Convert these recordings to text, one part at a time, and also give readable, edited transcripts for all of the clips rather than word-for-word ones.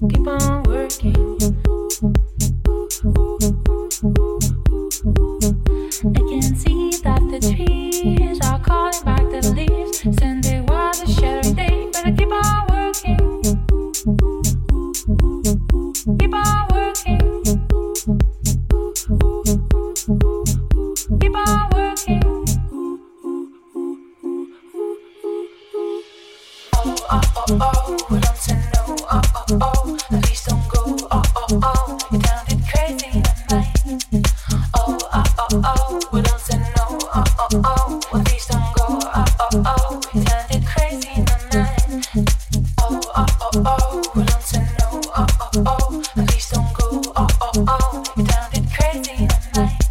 keep on working. I can see that the trees are calling back the leaves. Sunday was a shattering day, but I keep on working. Keep on working. Keep on working. Oh, oh, oh, oh, we don't say no. Oh, oh, oh, please don't go. Oh, oh, oh, you sound it crazy in the night. Oh, oh, oh, oh, we don't say no. Oh, oh, oh, well, please don't go. Oh, oh, oh, you sound it crazy in the night. Oh, oh, oh, oh, we don't say no. Oh, oh, oh, please don't go. Oh, oh, oh, you sound it crazy in the night.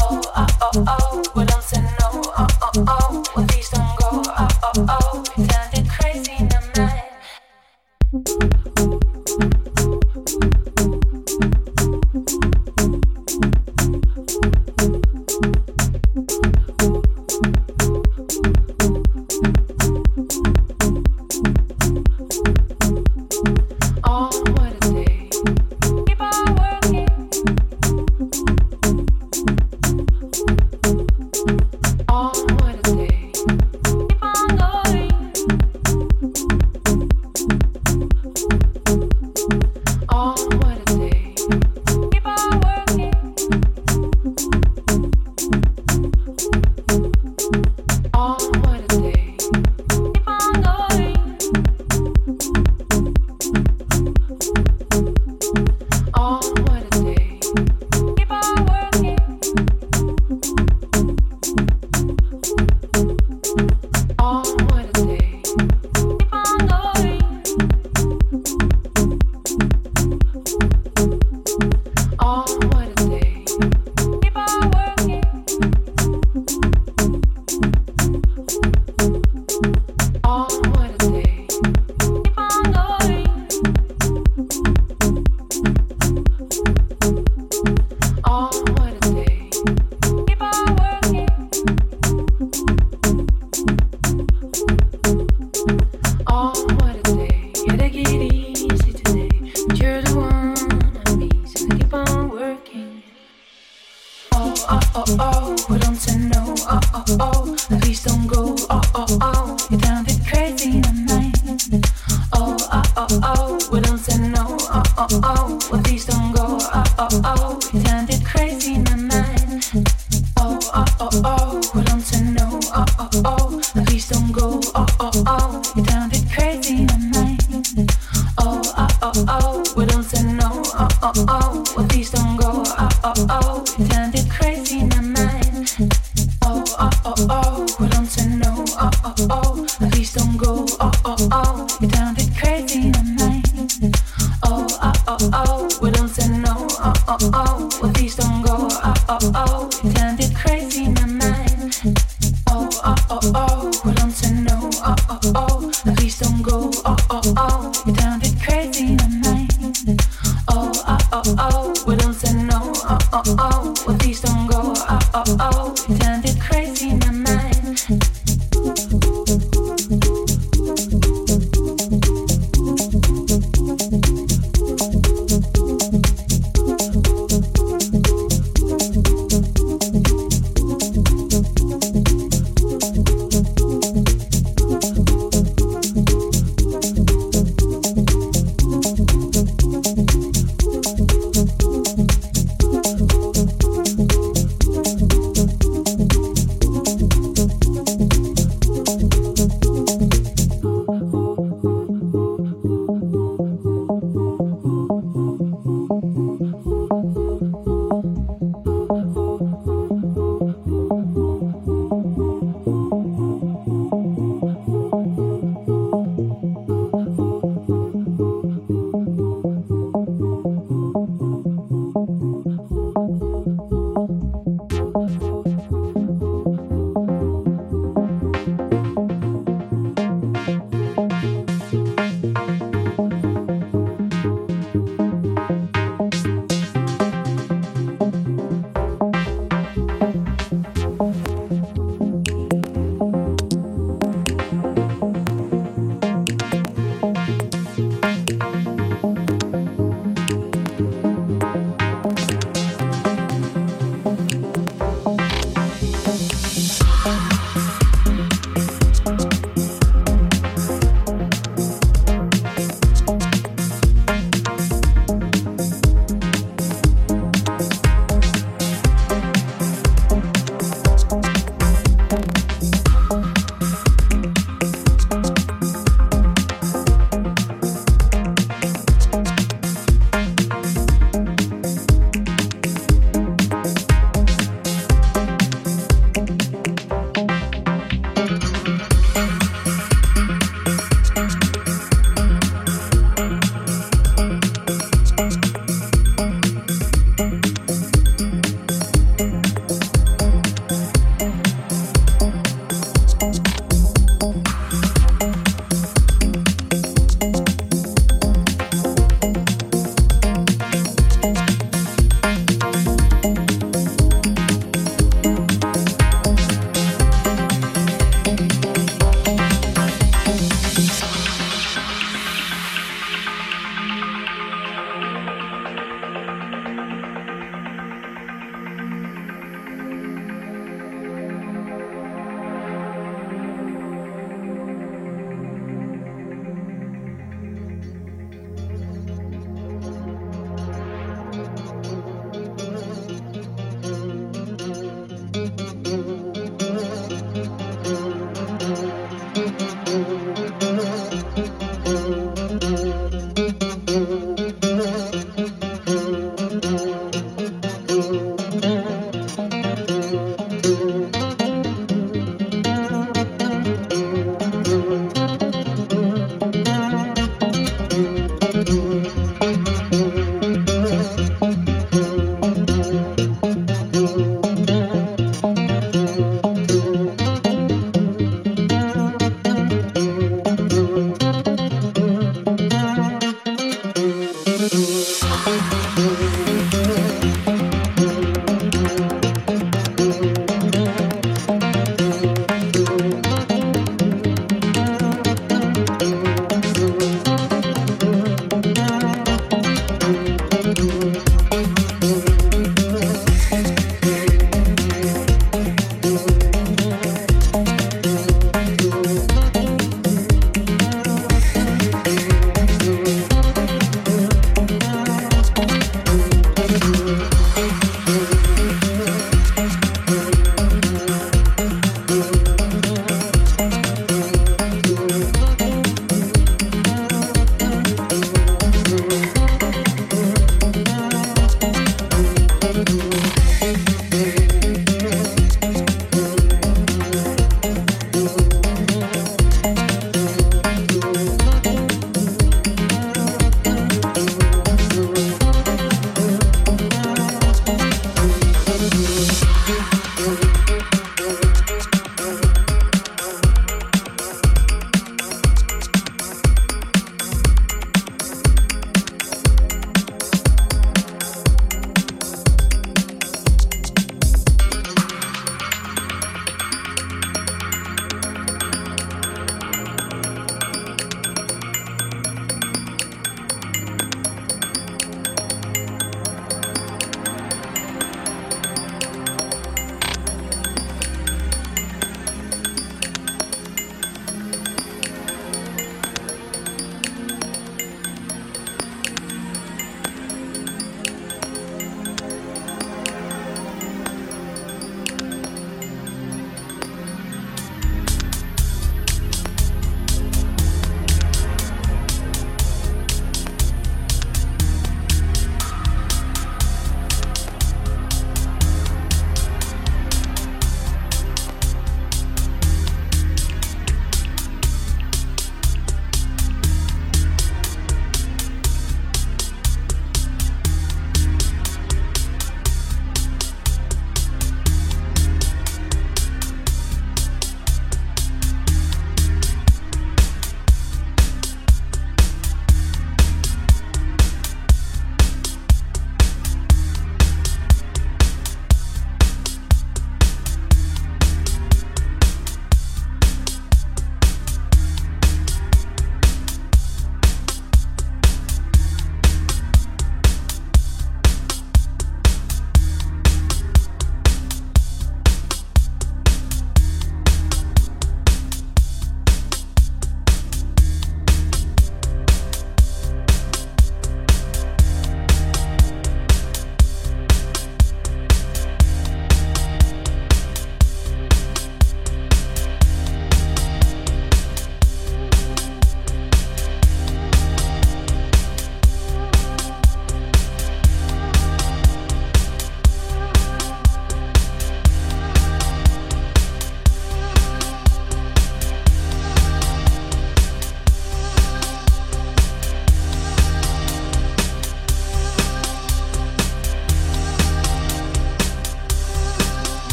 Oh, oh, oh, oh, we don't say no. Oh, oh, oh, well, please don't go. Oh, oh, oh, you sound it crazy in the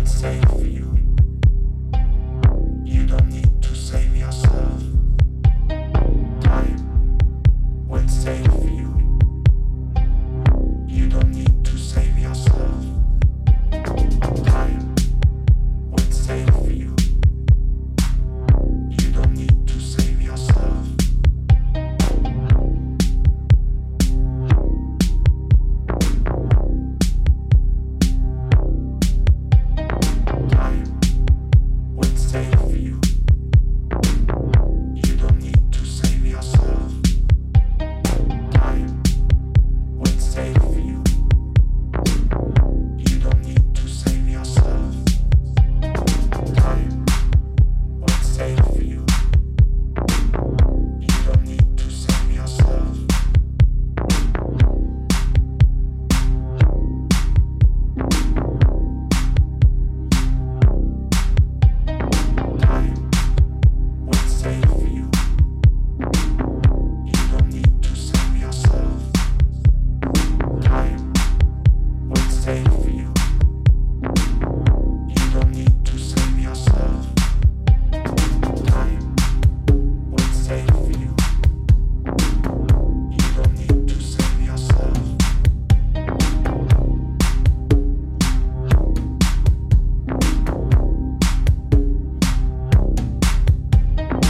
quite safe for you. You don't need to save yourself. Time went safe for you. You don't need to save yourself. Time went safe for you. You don't need to save yourself. Save you. You don't need to save yourself. Time would save you.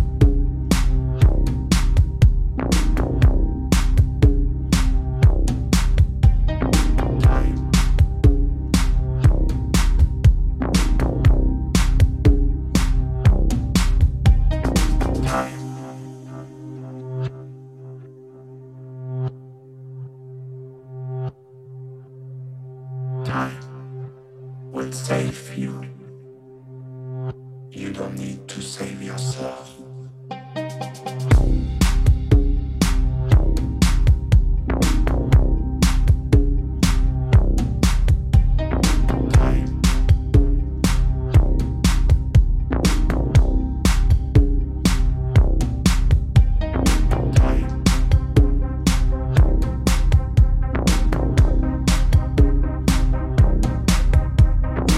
You don't need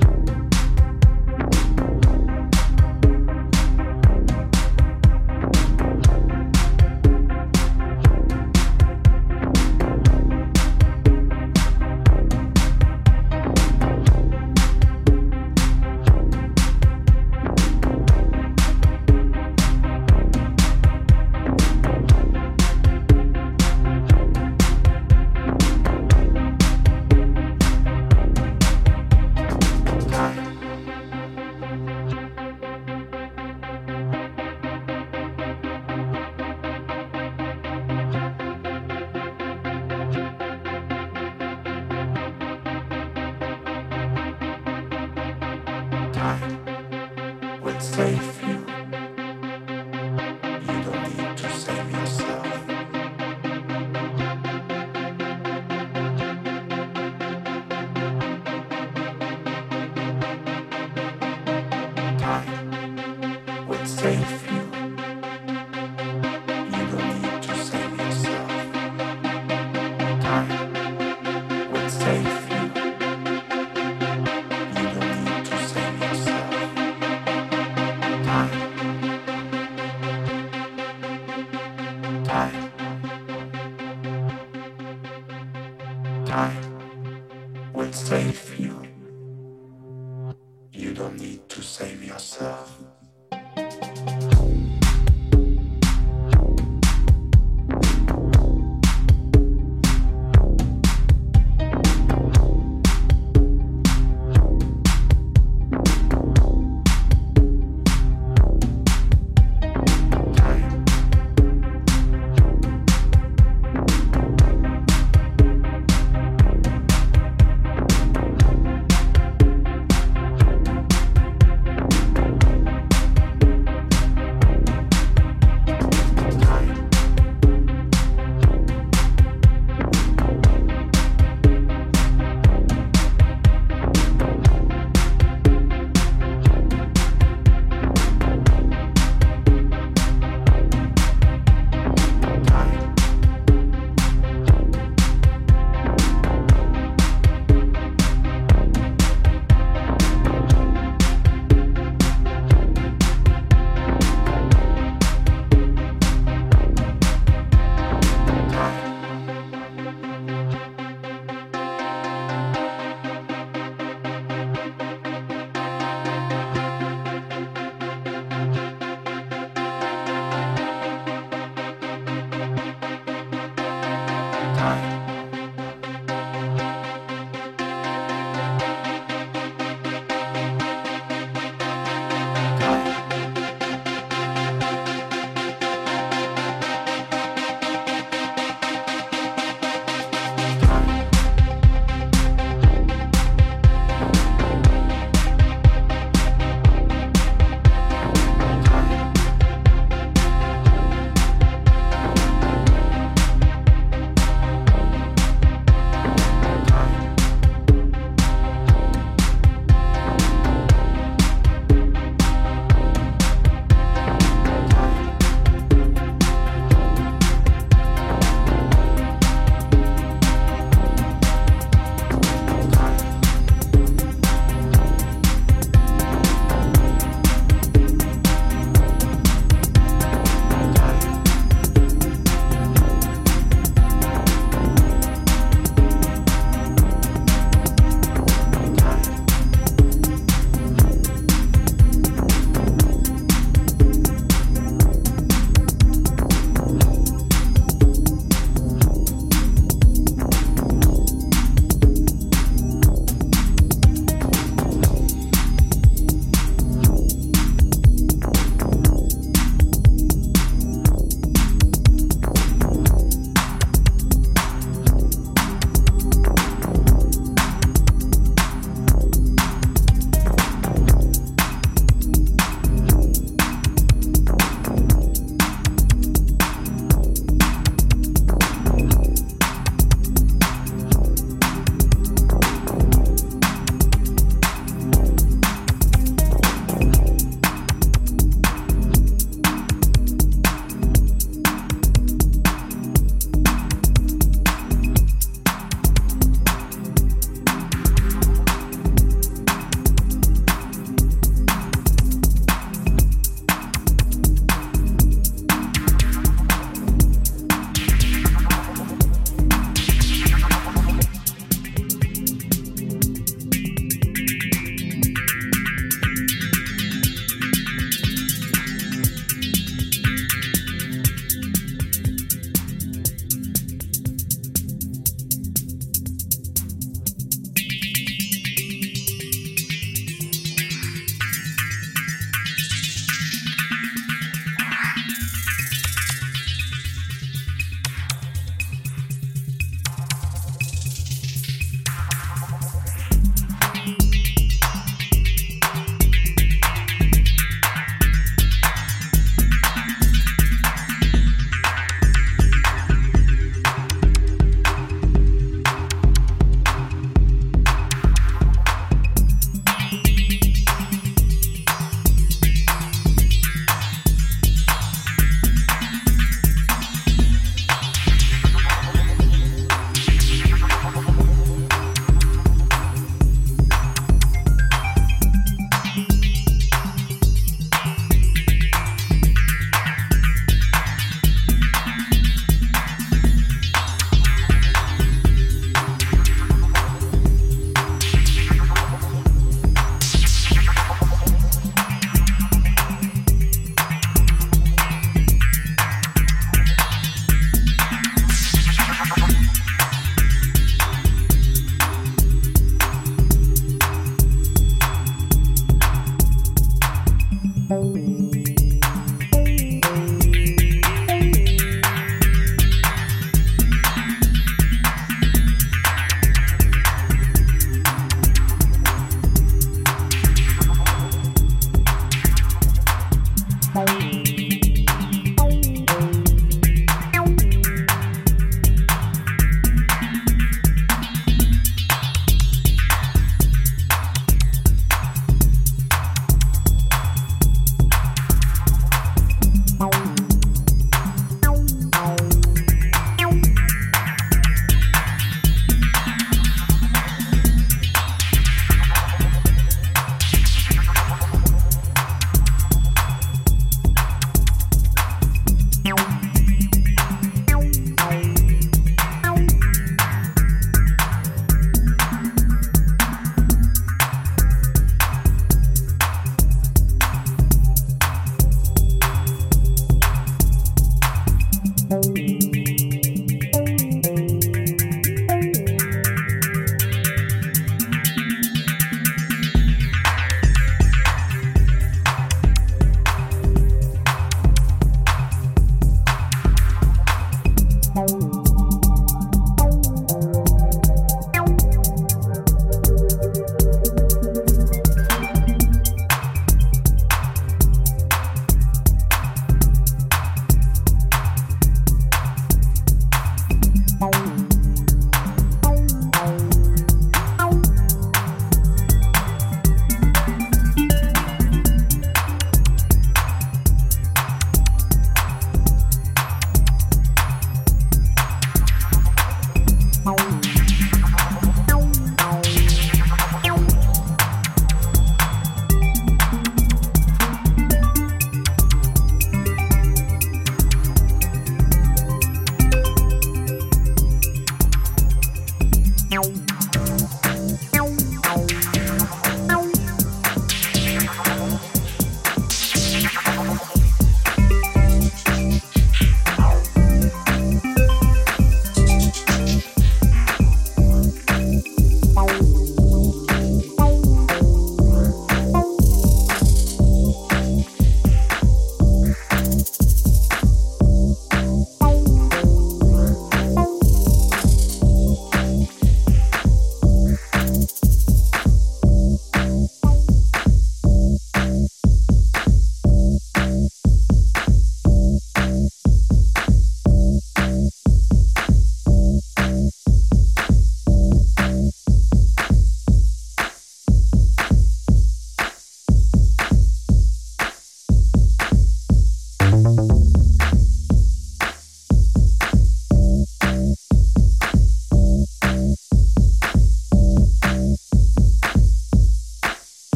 to save yourself. Time would save you. You don't need to save yourself. Time would save. Time will save you. You don't need to save yourself.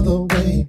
By the way.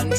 You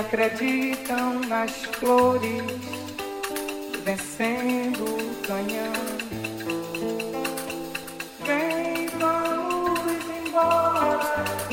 Acreditam nas flores, vencendo o canhão. Vem, vamos embora. Não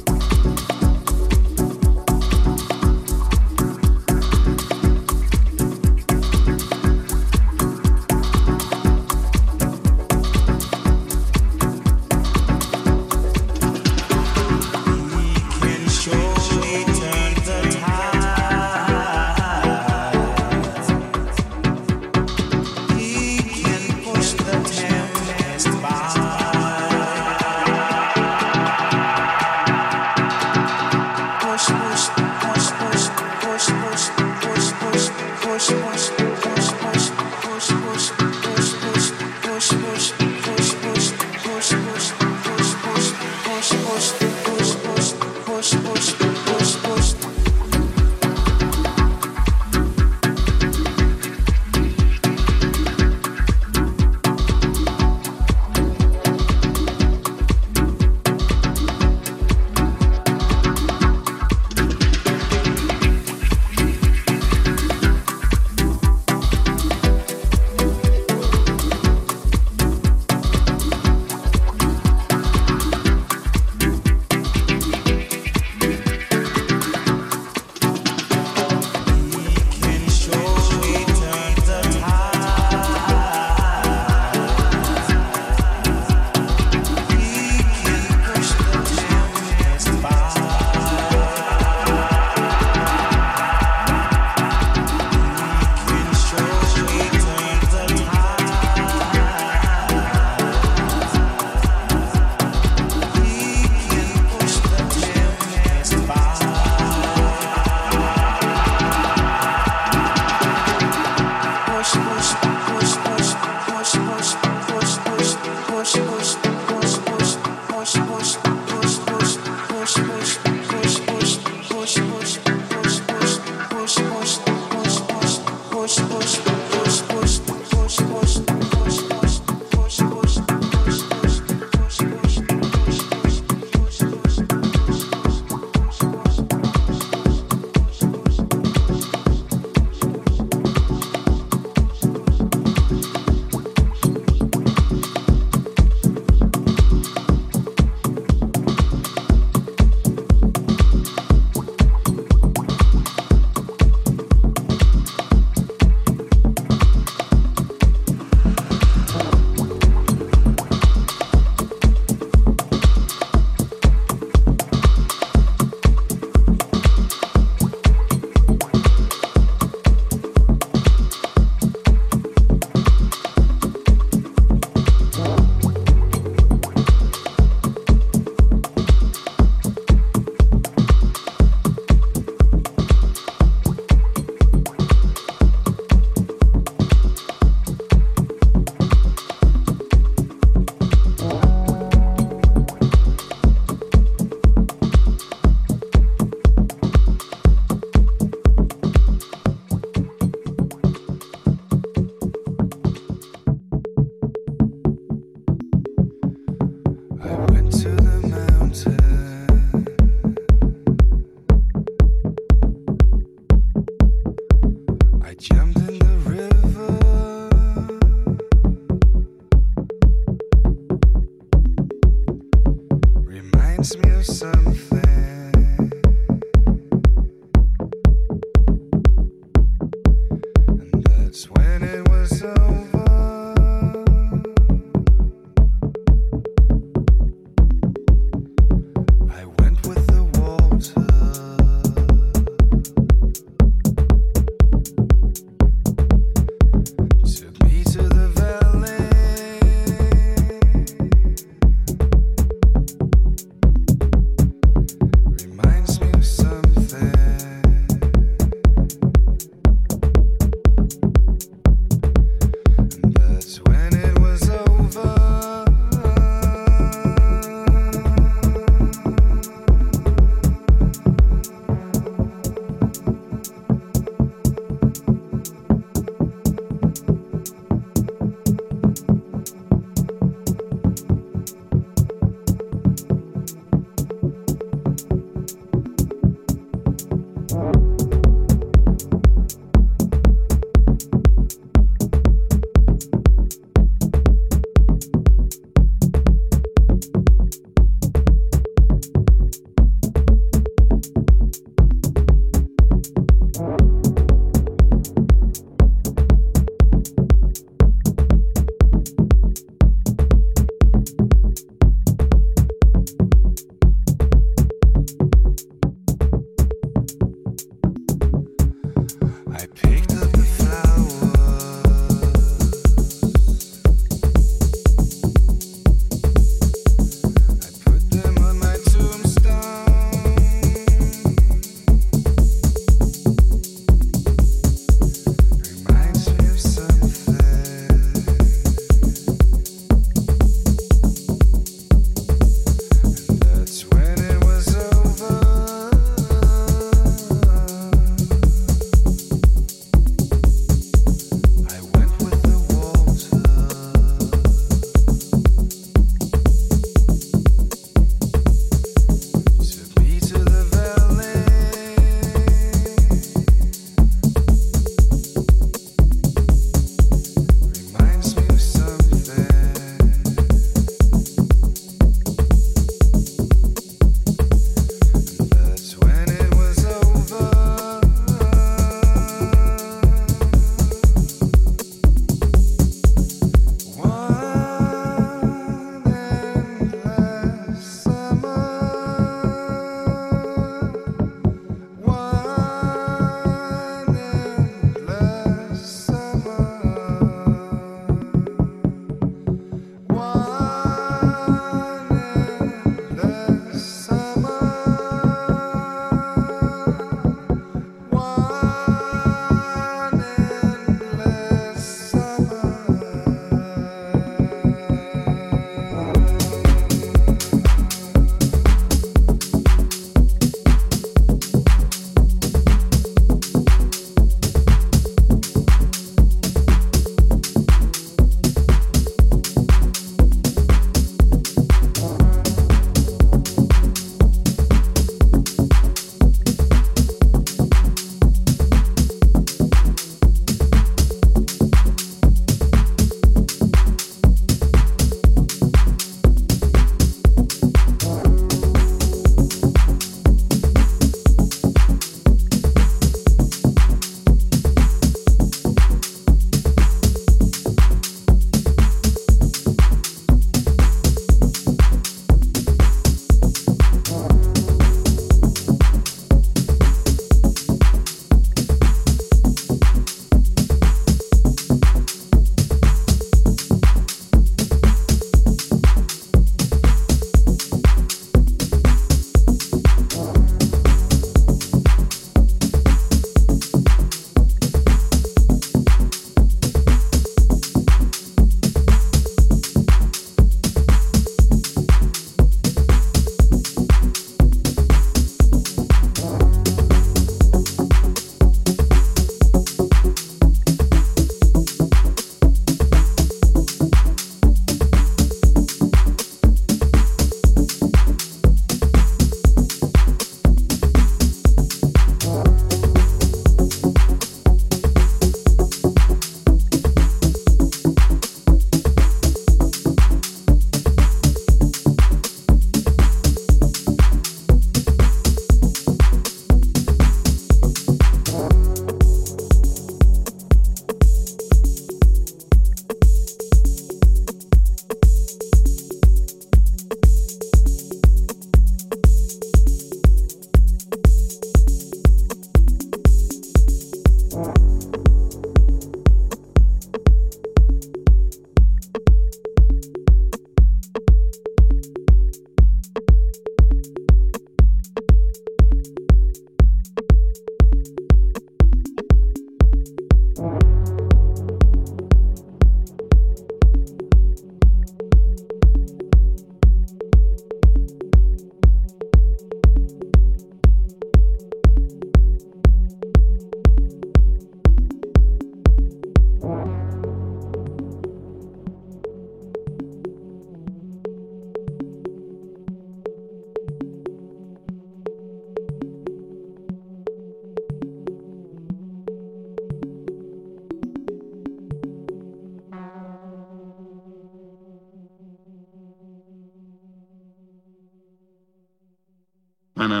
Mana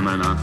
mana.